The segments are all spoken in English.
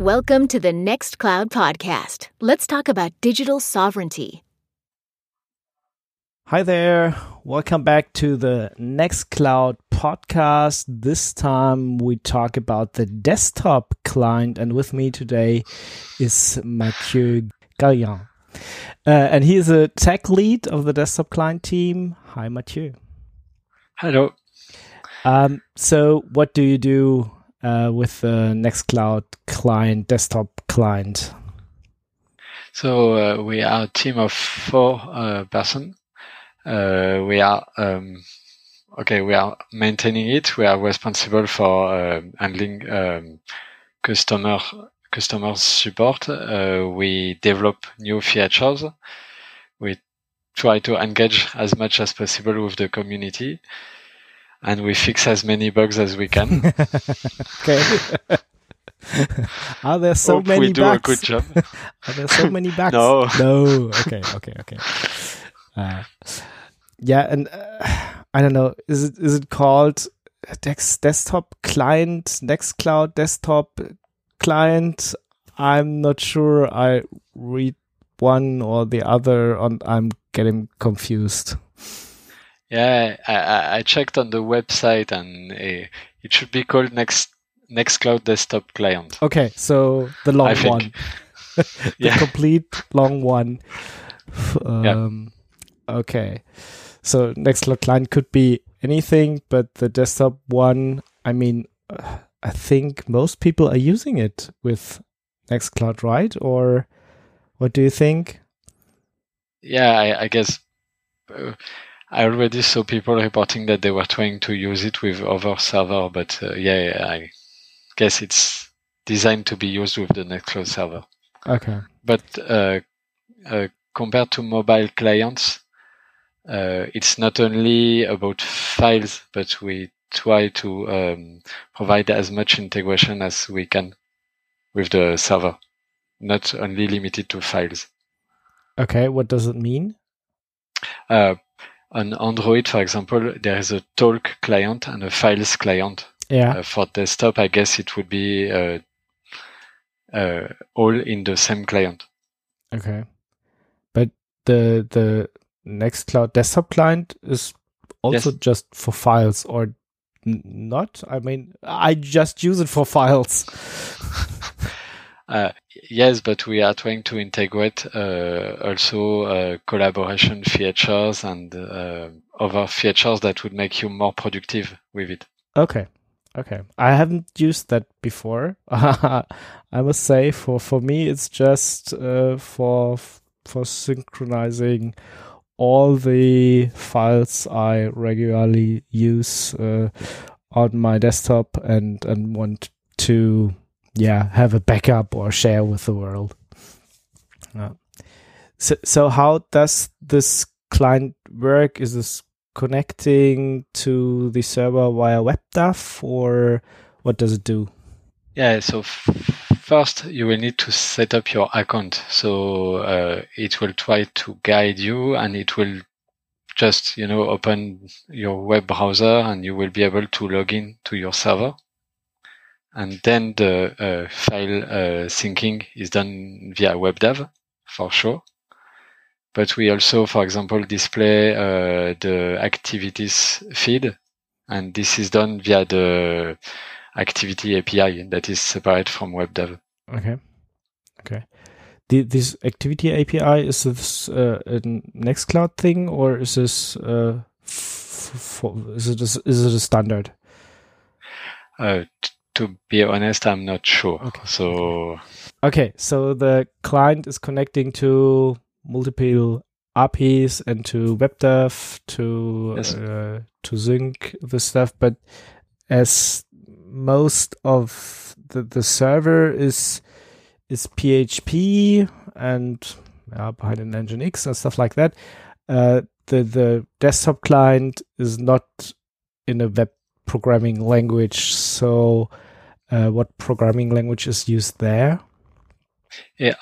Welcome to the Nextcloud podcast. Let's talk about digital sovereignty. Hi there. Welcome back to the Nextcloud podcast. This time we talk about the desktop client, and with me today is Matthieu Gallien. And he is a tech lead of the desktop client team. Hi, Matthieu. Hello. So what do you do with the Nextcloud client, desktop client? So we are a team of four persons. We are maintaining it. We are responsible for handling customer support. We develop new features. We try to engage as much as possible with the community, and we fix as many bugs as we can. Okay. Are there so Hope many we bugs? We do a good job. Are there so many bugs? No. Okay. I don't know. Is it called desktop client, Nextcloud desktop client? I'm not sure. I read one or the other, and I'm getting confused. Yeah, I checked on the website, and it should be called Nextcloud desktop client. Okay, so the long one, the complete long one. Okay, so Nextcloud client could be anything, but the desktop one, I mean, I think most people are using it with Nextcloud, right? Or what do you think? Yeah, I guess I already saw people reporting that they were trying to use it with other server, but I guess it's designed to be used with the Nextcloud server. Okay. But compared to mobile clients, it's not only about files, but we try to provide as much integration as we can with the server, not only limited to files. Okay, what does it mean? On Android, for example, there is a talk client and a files client. Yeah. For desktop, I guess it would be all in the same client. Okay. But the Nextcloud desktop client is also just for files, or not? I mean, I just use it for files. Yes, but we are trying to integrate also collaboration features and other features that would make you more productive with it. Okay. I haven't used that before. I must say, for me, it's just for synchronizing all the files I regularly use on my desktop and want to have a backup or share with the world. So how does this client work? Is this connecting to the server via WebDAV, or what does it do? Yeah, so first you will need to set up your account. So it will try to guide you, and it will just, open your web browser, and you will be able to log in to your server. And then the file syncing is done via WebDAV, for sure. But we also, for example, display the activities feed, and this is done via the activity API that is separate from WebDAV. Okay. This activity API, is this a Nextcloud thing, or is this is it a standard? To be honest, I'm not sure. Okay. So the client is connecting to multiple APIs and to WebDAV to sync the stuff, but as most of the server is PHP and behind an Nginx and stuff like that, the desktop client is not in a web programming language. So what programming language is used there? Yeah,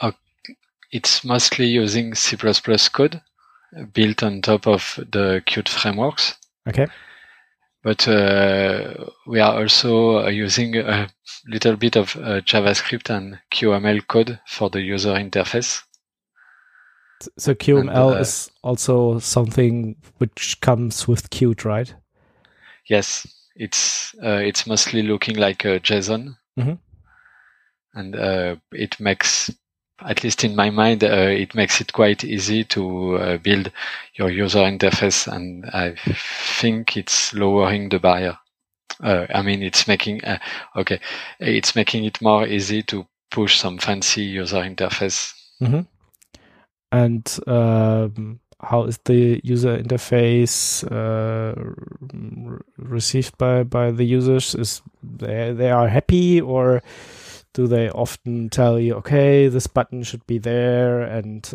it's mostly using C++ code built on top of the Qt frameworks. Okay. But we are also using a little bit of JavaScript and QML code for the user interface. So QML and, is also something which comes with Qt, right? Yes, it's mostly looking like a JSON, and it makes, at least in my mind, it makes it quite easy to build your user interface, and I think it's lowering the barrier. I mean, it's making it's making it more easy to push some fancy user interface. And how is the user interface received by the users? Is they are happy, or do they often tell you, okay, this button should be there, and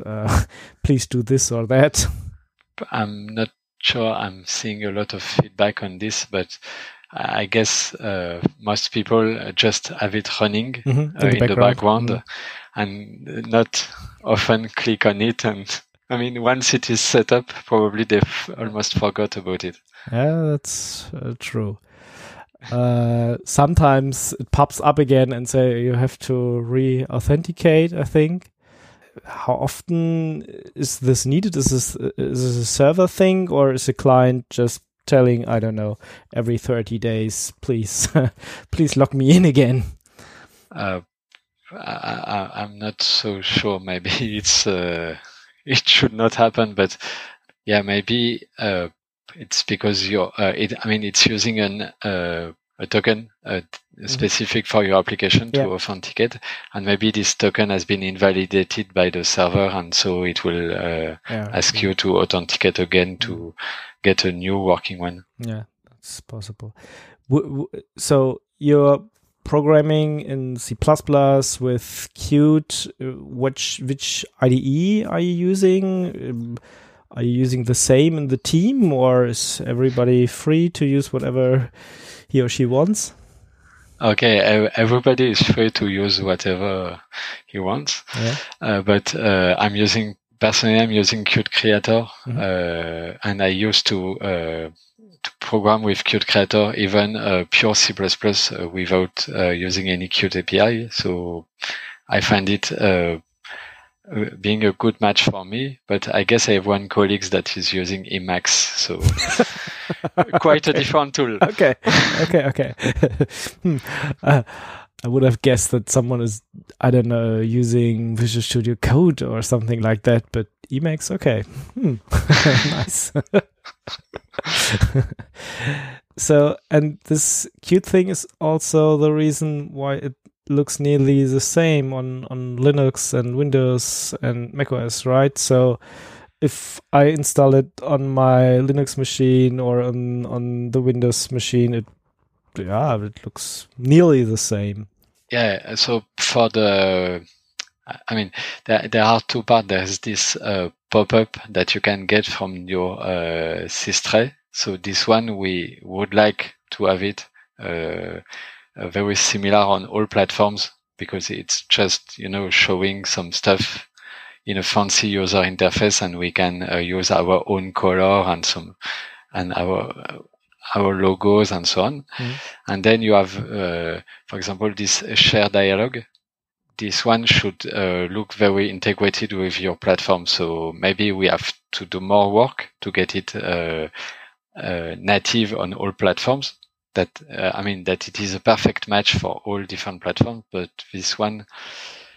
please do this or that? I'm not sure. I'm seeing a lot of feedback on this, but I guess most people just have it running in the background and not often click on it. And I mean, once it is set up, probably they've almost forgot about it. Yeah, that's true. Sometimes it pops up again and say you have to re-authenticate, I think. How often is this needed? Is this a server thing, or is a client just telling, I don't know, every 30 days, please log me in again? I'm not so sure. Maybe it should not happen, but yeah, maybe it's because you're. It's using a token specific for your application to authenticate, and maybe this token has been invalidated by the server, and so it will ask you to authenticate again to get a new working one. Yeah, that's possible. So you're programming in C++ with Qt. Which IDE are you using? Are you using the same in the team, or is everybody free to use whatever he or she wants? Okay, everybody is free to use whatever he wants. Yeah. But I'm using Qt Creator, and I used to program with Qt Creator, even pure C++, without using any Qt API. So I find it being a good match for me, but I guess I have one colleague that is using Emacs, so quite a different tool. Okay. I would have guessed that someone is, I don't know, using Visual Studio Code or something like that, but Emacs, okay. Nice. So, and this Qt thing is also the reason why it looks nearly the same on Linux and Windows and macOS, right? So if I install it on my Linux machine or on the Windows machine, it looks nearly the same. Yeah, so there are two parts. There's this pop-up that you can get from your SysTray. So this one, we would like to have it very similar on all platforms, because it's just, showing some stuff in a fancy user interface, and we can use our own color and our logos and so on. And then you have, for example, this share dialog. This one should look very integrated with your platform. So maybe we have to do more work to get it native on all platforms. That it is a perfect match for all different platforms, but this one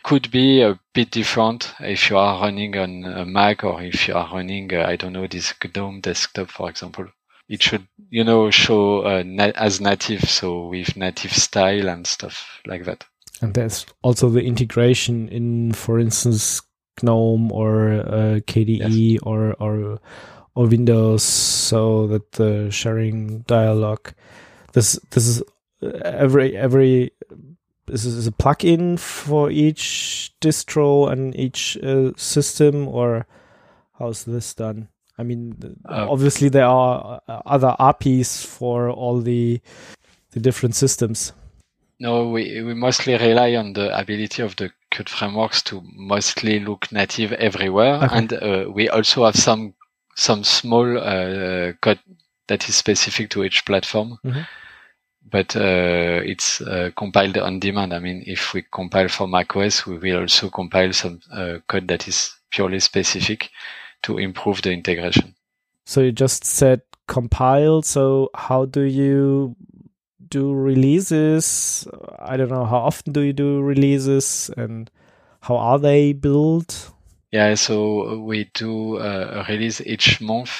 could be a bit different if you are running on a Mac, or if you are running, this Gnome desktop, for example. It should, show as native, so with native style and stuff like that. And there's also the integration in, for instance, Gnome or KDE or Windows, so that the sharing dialog. This is every. This is a plugin for each distro and each system, or how's this done? I mean, obviously there are other APIs for all the different systems. No, we mostly rely on the ability of the Qt frameworks to mostly look native everywhere, and we also have some small code that is specific to each platform. Mm-hmm. But it's compiled on demand. I mean, if we compile for macOS, we will also compile some code that is purely specific to improve the integration. So you just said compile. So how do you do releases? I don't know. How often do you do releases and how are they built? Yeah, so we do a release each month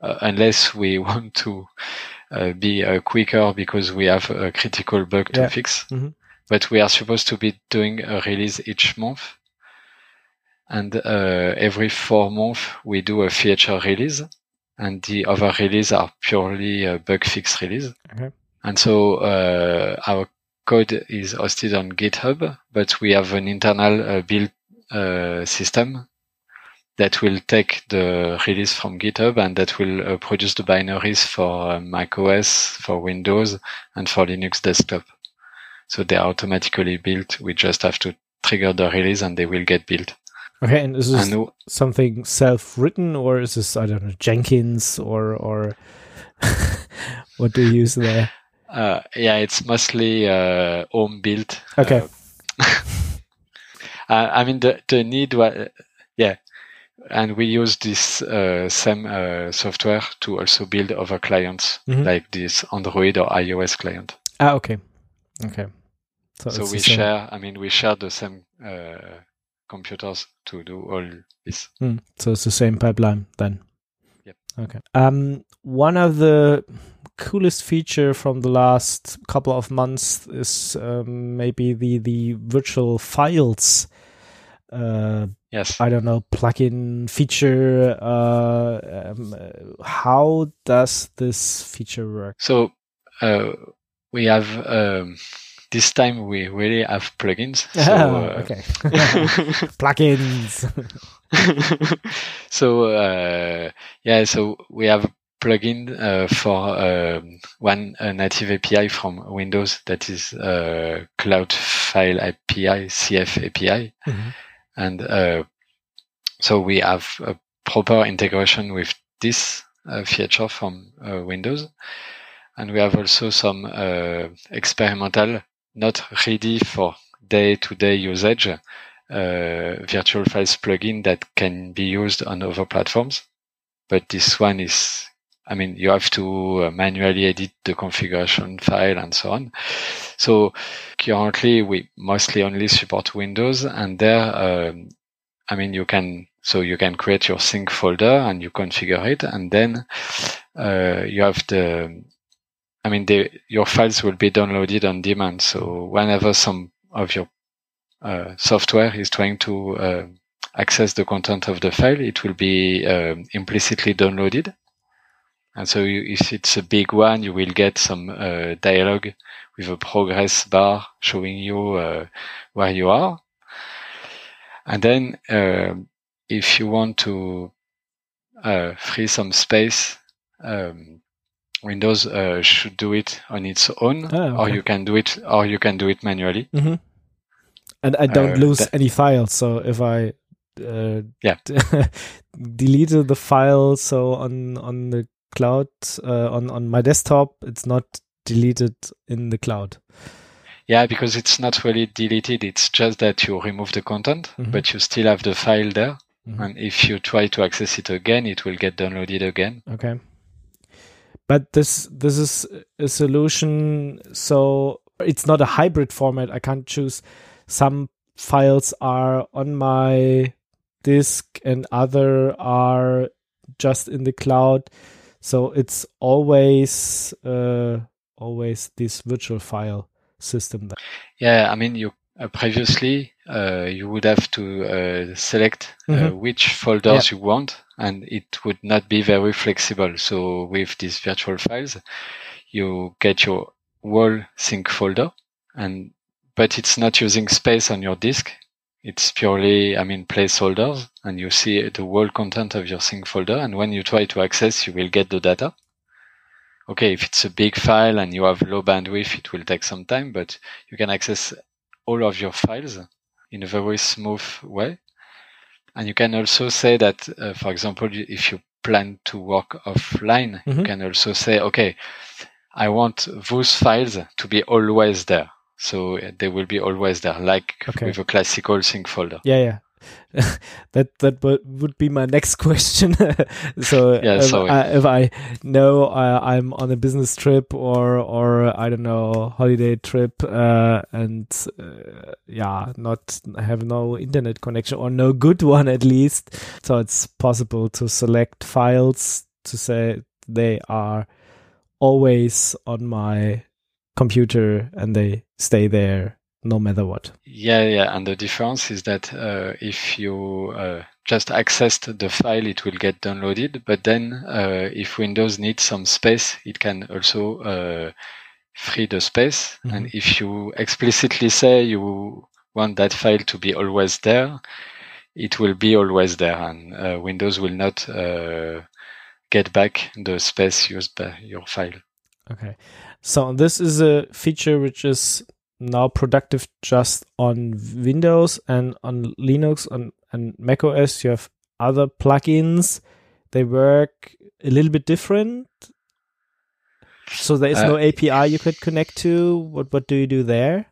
unless we want to be quicker because we have a critical bug to fix. Mm-hmm. But we are supposed to be doing a release each month. And every 4 months, we do a feature release. And the other releases are purely bug fix release. Okay. And so our code is hosted on GitHub, but we have an internal build system that will take the release from GitHub and that will produce the binaries for macOS, for Windows, and for Linux desktop. So they are automatically built. We just have to trigger the release and they will get built. Okay, and is this something self-written, or is this, I don't know, Jenkins, or what do you use there? Yeah, it's mostly home-built. Okay. I mean, the need was, yeah. And we use this same software to also build other clients, mm-hmm. like this Android or iOS client. Ah, okay. Okay. So we share, I mean, we share the same computers to do all this. Mm. So it's the same pipeline then. Yep. Okay. One of the coolest feature from the last couple of months is maybe the virtual files. Yes. I don't know, plugin feature. How does this feature work? So we have this time we really have plugins. Okay. Plugins. So yeah, so we have plugin for one native API from Windows that is Cloud File API, CF API. Mm-hmm. And so we have a proper integration with this feature from Windows. And we have also some experimental, not ready for day-to-day usage, virtual files plugin that can be used on other platforms. But this one is, I mean, you have to manually edit the configuration file and so on. So currently, we mostly only support Windows, and there, I mean, you can create your sync folder and you configure it, and then you have the, I mean, your files will be downloaded on demand. So whenever some of your software is trying to access the content of the file, it will be implicitly downloaded. And so if it's a big one, you will get some dialogue with a progress bar showing you where you are. And then if you want to free some space, Windows should do it on its own, or you can do it manually. Mm-hmm. And I don't lose any files, so if I deleted the file, so on the cloud, on my desktop, it's not deleted in the cloud. Yeah, because it's not really deleted. It's just that you remove the content, mm-hmm. but you still have the file there. Mm-hmm. And if you try to access it again, it will get downloaded again. Okay. But this is a solution. So it's not a hybrid format. I can't choose. Some files are on my disk and other are just in the cloud. So it's always this virtual file system. Yeah, I mean, you previously you would have to select mm-hmm. which folders you want, and it would not be very flexible. So with these virtual files, you get your whole sync folder, but it's not using space on your disk. It's purely, I mean, placeholders, and you see the whole content of your sync folder. And when you try to access, you will get the data. Okay, if it's a big file and you have low bandwidth, it will take some time, but you can access all of your files in a very smooth way. And you can also say that, for example, if you plan to work offline, you can also say, okay, I want those files to be always there. So they will be always there, like with a classical sync folder. Yeah, yeah. that would be my next question. So if I know I'm on a business trip or I don't know, holiday trip, not have no internet connection or no good one at least. So it's possible to select files to say they are always on my computer and they stay there no matter what. Yeah. And the difference is that if you just accessed the file, it will get downloaded. But then if Windows needs some space, it can also free the space. Mm-hmm. And if you explicitly say you want that file to be always there, it will be always there. And Windows will not get back the space used by your file. Okay. So this is a feature which is now productive just on Windows, and on Linux and macOS you have other plugins. They work a little bit different. So there is no API you could connect to. What do you do there?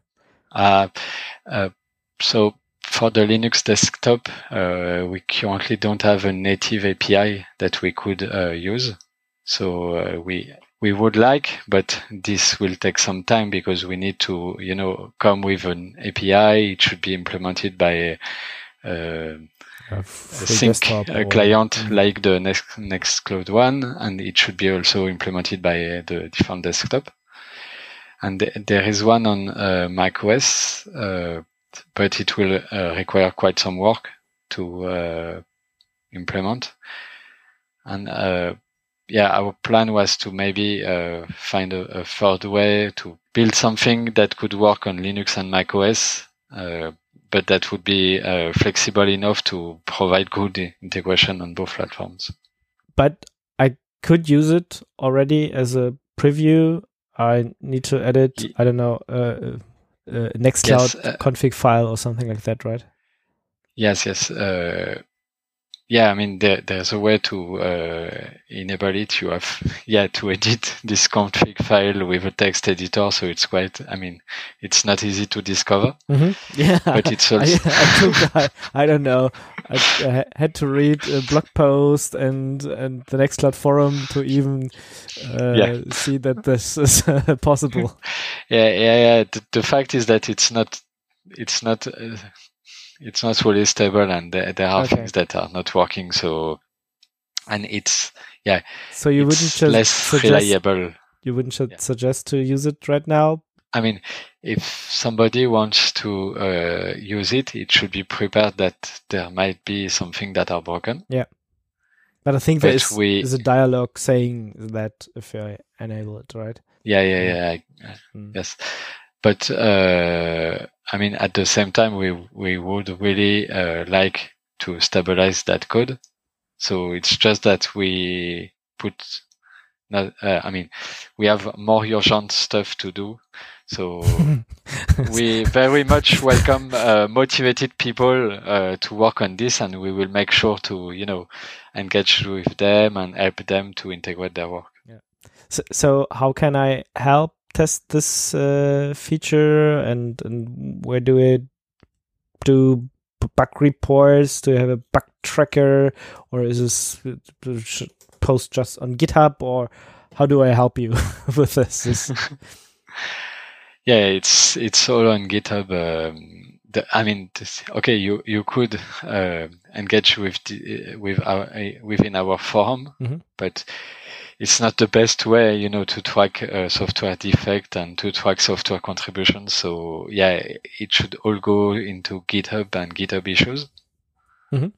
So for the Linux desktop, we currently don't have a native API that we could use. So we would like, but this will take some time because we need to, come with an API. It should be implemented by a sync client like the Nextcloud one, and it should be also implemented by the different desktop. And there is one on macOS, but it will require quite some work to implement. And our plan was to maybe find a third way to build something that could work on Linux and macOS, but that would be flexible enough to provide good integration on both platforms. But I could use it already as a preview. I need to edit, I don't know, Nextcloud config file or something like that, right? Yes. There's a way to enable it. You have, to edit this config file with a text editor. So it's quite, it's not easy to discover. Mm-hmm. Yeah. But it's also... I don't know. I had to read a blog post and the Nextcloud forum to even see that this is possible. Yeah. The fact is that it's not... It's not fully stable, and there are things that are not working. So, and it's so you wouldn't just less reliable. You wouldn't suggest to use it right now. If somebody wants to use it, it should be prepared that there might be something that are broken. Yeah, but I think there's a dialogue saying that if I enable it, right? Yeah. Yes. But, at the same time, we would really like to stabilize that code. So it's just that we put, we have more urgent stuff to do. So we very much welcome motivated people to work on this, and we will make sure to, engage with them and help them to integrate their work. Yeah. So how can I help test this feature, and where do we do bug reports? Do you have a bug tracker, or is this post just on GitHub, or how do I help you with this? It's all on GitHub. You could engage within our forum, but it's not the best way, to track software defect and to track software contributions. So, it should all go into GitHub and GitHub issues. Mm-hmm.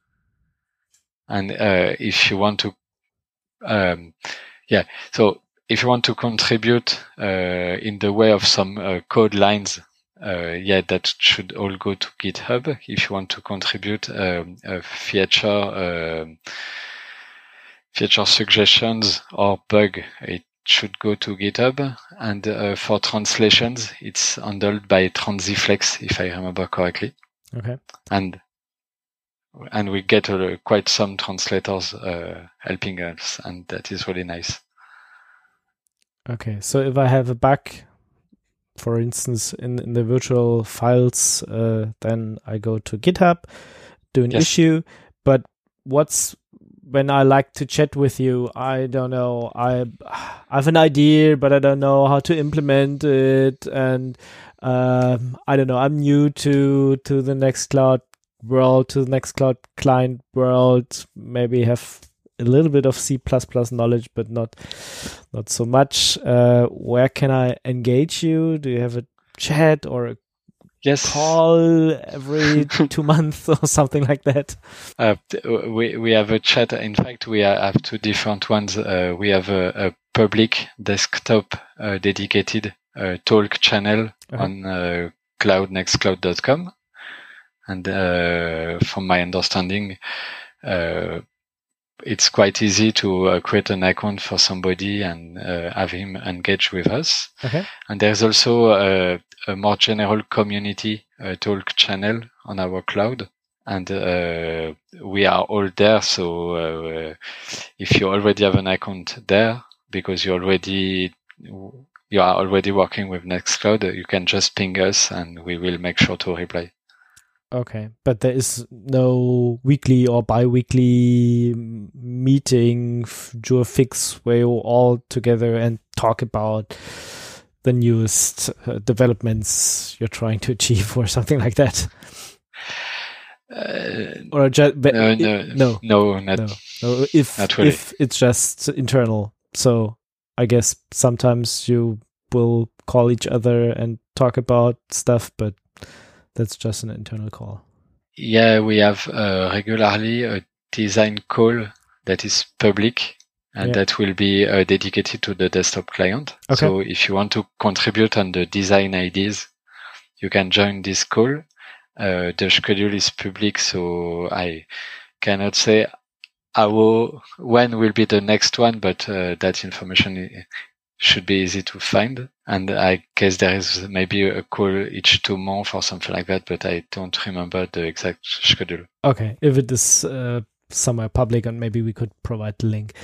And if you want to contribute in the way of some code lines, that should all go to GitHub. If you want to contribute a feature, feature suggestions or bug, it should go to GitHub. And for translations, it's handled by Transifex, if I remember correctly. Okay. And and we get quite some translators helping us, and that is really nice. Okay, so if I have a bug, for instance, in the virtual files, then I go to GitHub, do an issue. But what's when I like to chat with you? I don't know. I have an idea, but I don't know how to implement it, and I don't know. I'm new to the Nextcloud world, to the Nextcloud client world. Maybe have a little bit of C++ knowledge, but not so much. Where can I engage you? Do you have a chat or a call every 2 months or something like that? We have a chat. In fact, we have two different ones. We have a public desktop dedicated talk channel on cloudnextcloud.com. And from my understanding, it's quite easy to create an account for somebody and have him engage with us. Okay. And there's also a more general community talk channel on our cloud. And we are all there. So if you already have an account there, because you are already working with Nextcloud, you can just ping us and we will make sure to reply. Okay, but there is no weekly or bi-weekly meeting where you all together and talk about the newest developments you're trying to achieve or something like that. If it's just internal. So I guess sometimes you will call each other and talk about stuff, but that's just an internal call. Yeah, we have regularly a design call that is public, and that will be dedicated to the desktop client. Okay. So if you want to contribute on the design ideas, you can join this call. The schedule is public, so I cannot say when will be the next one, but that information should be easy to find. And I guess there is maybe a call each 2 months or something like that, but I don't remember the exact schedule. Okay. If it is somewhere public, and maybe we could provide the link.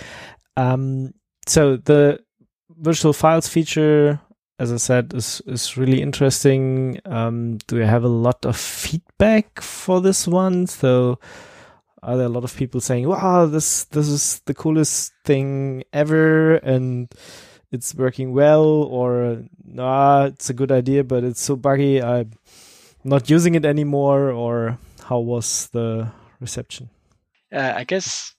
So the virtual files feature, as I said, is really interesting. Do we have a lot of feedback for this one? So are there a lot of people saying, wow, this is the coolest thing ever, and it's working well, or nah, it's a good idea, but it's so buggy, I'm not using it anymore? Or how was the reception? I guess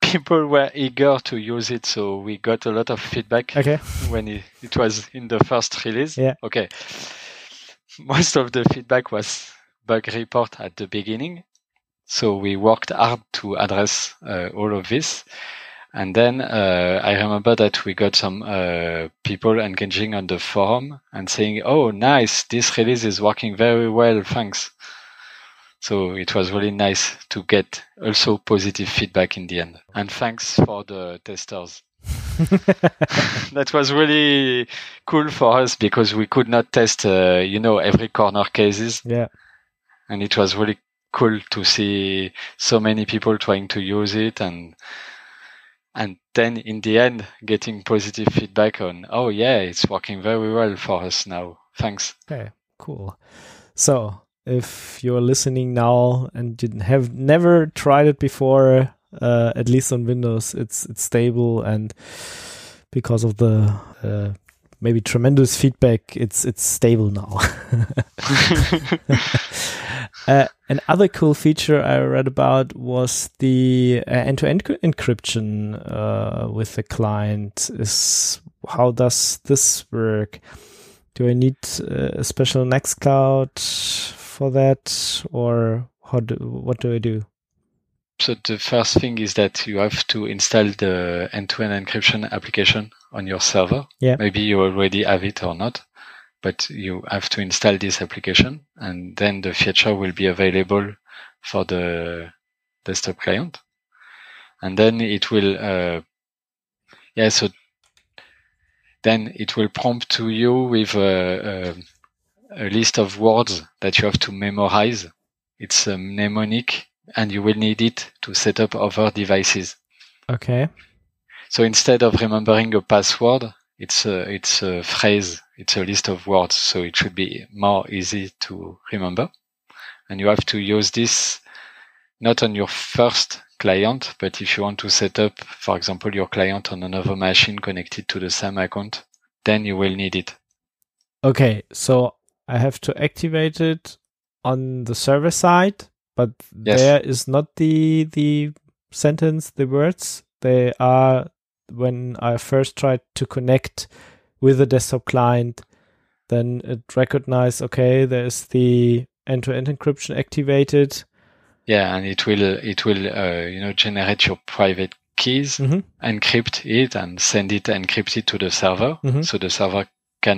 people were eager to use it, so we got a lot of feedback when it was in the first release. Yeah. Okay. Most of the feedback was bug report at the beginning, so we worked hard to address all of this. And then I remember that we got some people engaging on the forum and saying, oh, nice, this release is working very well, thanks. So it was really nice to get also positive feedback in the end. And thanks for the testers. That was really cool for us, because we could not test, every corner cases. Yeah. And it was really cool to see so many people trying to use it, and then in the end, getting positive feedback on, oh yeah, it's working very well for us now. Thanks. Okay, cool. So if you're listening now and you have never tried it before, at least on Windows, it's stable, and because of the maybe tremendous feedback, it's stable now. Another cool feature I read about was the end-to-end encryption with the client. How does this work? Do I need a special Nextcloud for that, or what do I do? So the first thing is that you have to install the end-to-end encryption application on your server. Yeah. Maybe you already have it or not, but you have to install this application, and then the feature will be available for the desktop client. And then it will prompt to you with a list of words that you have to memorize. It's a mnemonic and you will need it to set up other devices. Okay. So instead of remembering a password, it's a phrase, it's a list of words, so it should be more easy to remember. And you have to use this not on your first client, but if you want to set up, for example, your client on another machine connected to the same account, then you will need it. Okay, so I have to activate it on the server side, but yes, there is not the sentence, the words. They are when I first tried to connect with the desktop client, then it recognized, okay, there's the end-to-end encryption activated. Yeah, and it will generate your private keys, mm-hmm, encrypt it, and send it encrypted to the server. Mm-hmm. So the server can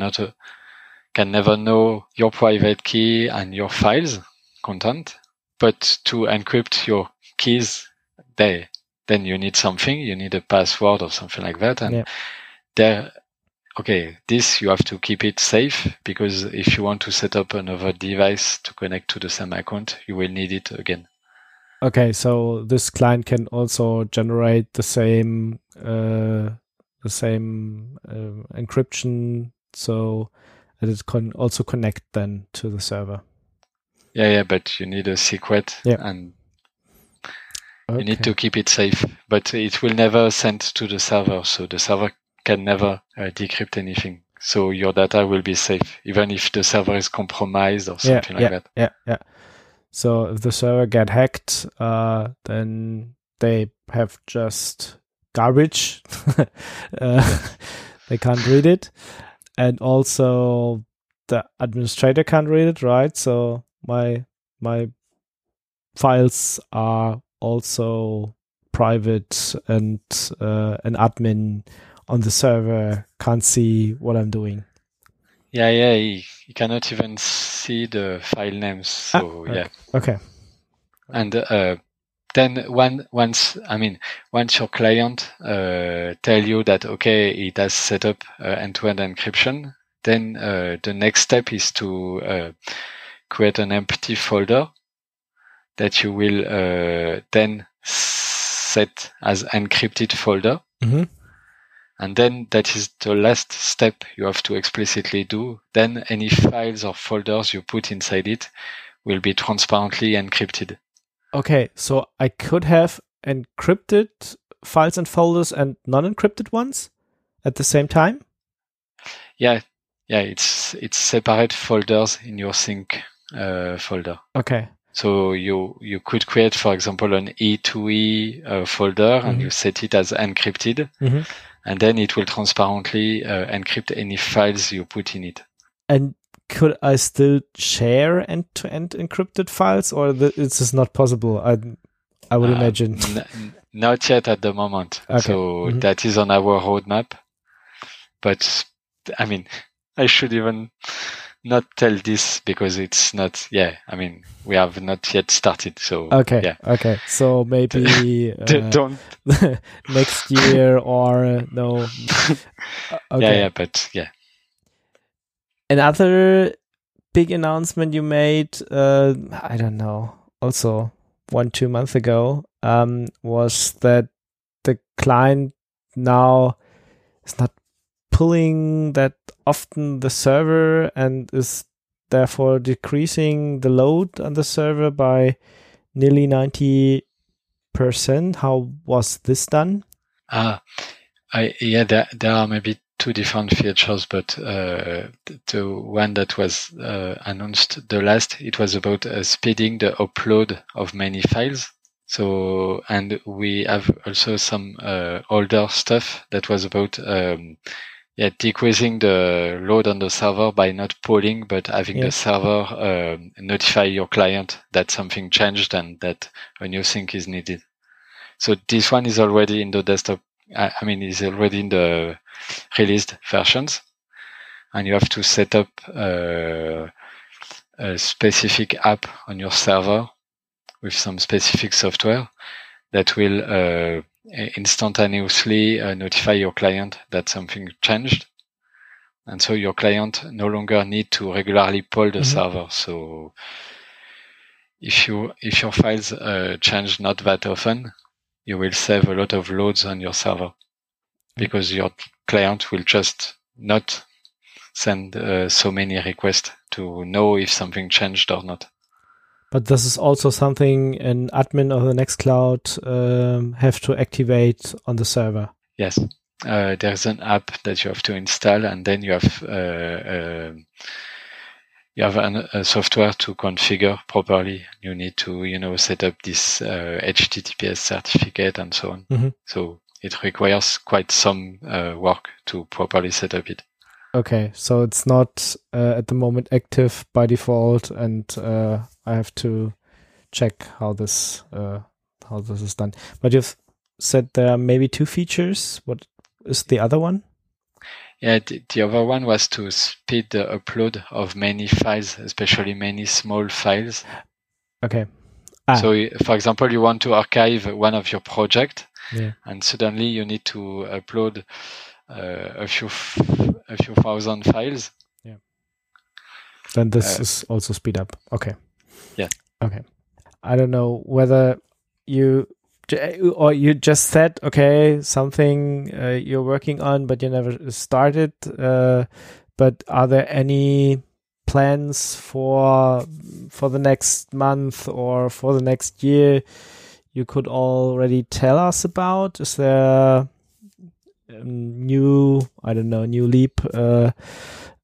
never know your private key and your files content. But to encrypt your keys, then you need something. You need a password or something like that. And this you have to keep it safe, because if you want to set up another device to connect to the same account, you will need it again. Okay, so this client can also generate the same encryption, so that it can also connect then to the server. Yeah, but you need a secret, and you need to keep it safe. But it will never send to the server, so the server can never decrypt anything. So your data will be safe, even if the server is compromised or something like that. Yeah. So if the server get hacked, then they have just garbage. They can't read it. And also the administrator can't read it, right? So my files are also private, and an admin on the server can't see what I'm doing. Yeah, he cannot even see the file names. So okay. And then once your client tell you that it has set up end-to-end encryption, then the next step is to create an empty folder that you will then set as encrypted folder. Mm-hmm. And then that is the last step you have to explicitly do. Then any files or folders you put inside it will be transparently encrypted. Okay, so I could have encrypted files and folders and non-encrypted ones at the same time? Yeah, it's separate folders in your sync folder. Okay. So you could create, for example, an E2E folder, mm-hmm, and you set it as encrypted. Mm-hmm. And then it will transparently encrypt any files you put in it. And could I still share end-to-end encrypted files, or this is not possible? I would imagine. Not yet at the moment. Okay. So mm-hmm, that is on our roadmap. But I should even not tell this, because it's not. We have not yet started. So okay. So maybe don't next year or no. Okay. Yeah. Another big announcement you made, I don't know, also 1-2 months ago, was that the client now is not pulling that often the server, and is therefore decreasing the load on the server by nearly 90%. How was this done? There are maybe two different features, but the one that was announced the last, it was about speeding the upload of many files. So, and we have also some older stuff that was about decreasing the load on the server by not polling, but having the server notify your client that something changed and that a new sync is needed. So this one is already in the desktop. Is already in the released versions, and you have to set up a specific app on your server with some specific software that will instantaneously notify your client that something changed, and so your client no longer need to regularly poll the server. So if your files change not that often, you will save a lot of loads on your server because your client will just not send so many requests to know if something changed or not. But this is also something an admin of the Nextcloud have to activate on the server. Yes. There's an app that you have to install, and then you have a software to configure properly. You need to, set up this HTTPS certificate and so on. Mm-hmm. So it requires quite some work to properly set up it. Okay, so it's not at the moment active by default, and I have to check how this is done. But you've said there are maybe two features. What is the other one? Yeah, the other one was to speed the upload of many files, especially many small files. Okay. So, for example, you want to archive one of your projects, and suddenly you need to upload a few thousand files. Yeah. Then this is also speed up. Okay. Yeah. Okay. I don't know whether you just said, okay, something you're working on, but you never started. But are there any plans for the next month or for the next year you could already tell us about? Is there new leap for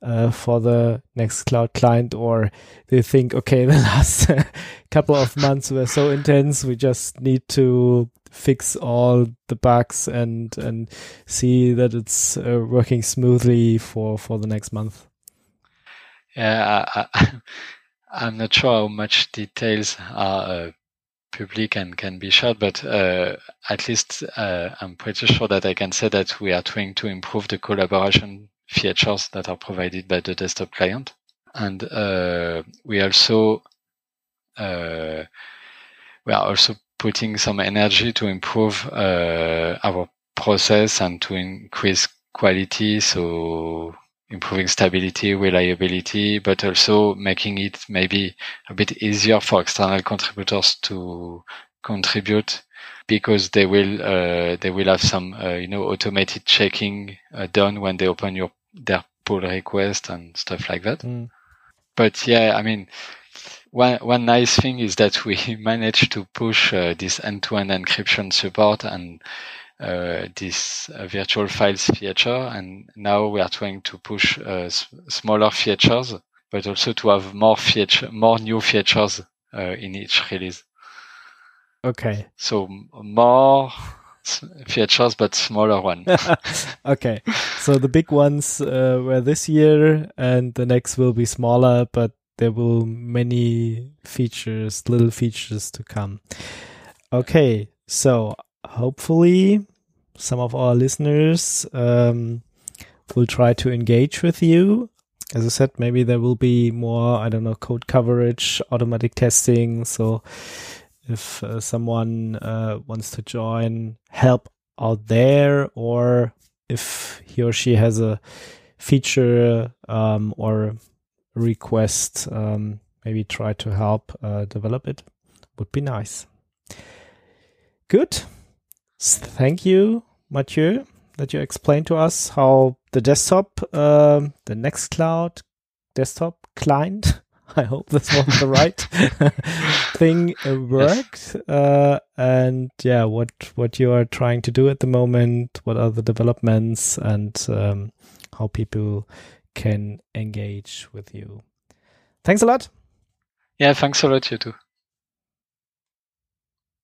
the Nextcloud client, or do you think, okay, the last couple of months were so intense, we just need to fix all the bugs and see that it's working smoothly for the next month? Yeah, I'm not sure how much details are public and can be shared, but at least I'm pretty sure that I can say that we are trying to improve the collaboration features that are provided by the desktop client. And we are also putting some energy to improve our process and to increase quality, so improving stability, reliability, but also making it maybe a bit easier for external contributors to contribute, because they will have some automated checking done when they open their pull request and stuff like that. Mm. But yeah, I mean, one nice thing is that we managed to push this end-to-end encryption support and this virtual files feature, and now we are trying to push smaller features, but also to have more new features in each release. Okay. So more features, but smaller one. Okay. So the big ones were this year, and the next will be smaller, but there will many features, little features to come. Okay. So hopefully some of our listeners will try to engage with you. As I said, maybe there will be more, code coverage, automatic testing. So if someone wants to join, help out there, or if he or she has a feature or request, maybe try to help develop it. Would be nice. Good. Thank you, Matthieu, that you explained to us how the Nextcloud desktop client, I hope this was the right thing, worked. Yes. And yeah, what you are trying to do at the moment, what are the developments, and how people can engage with you. Thanks a lot. Yeah, thanks a lot, you too.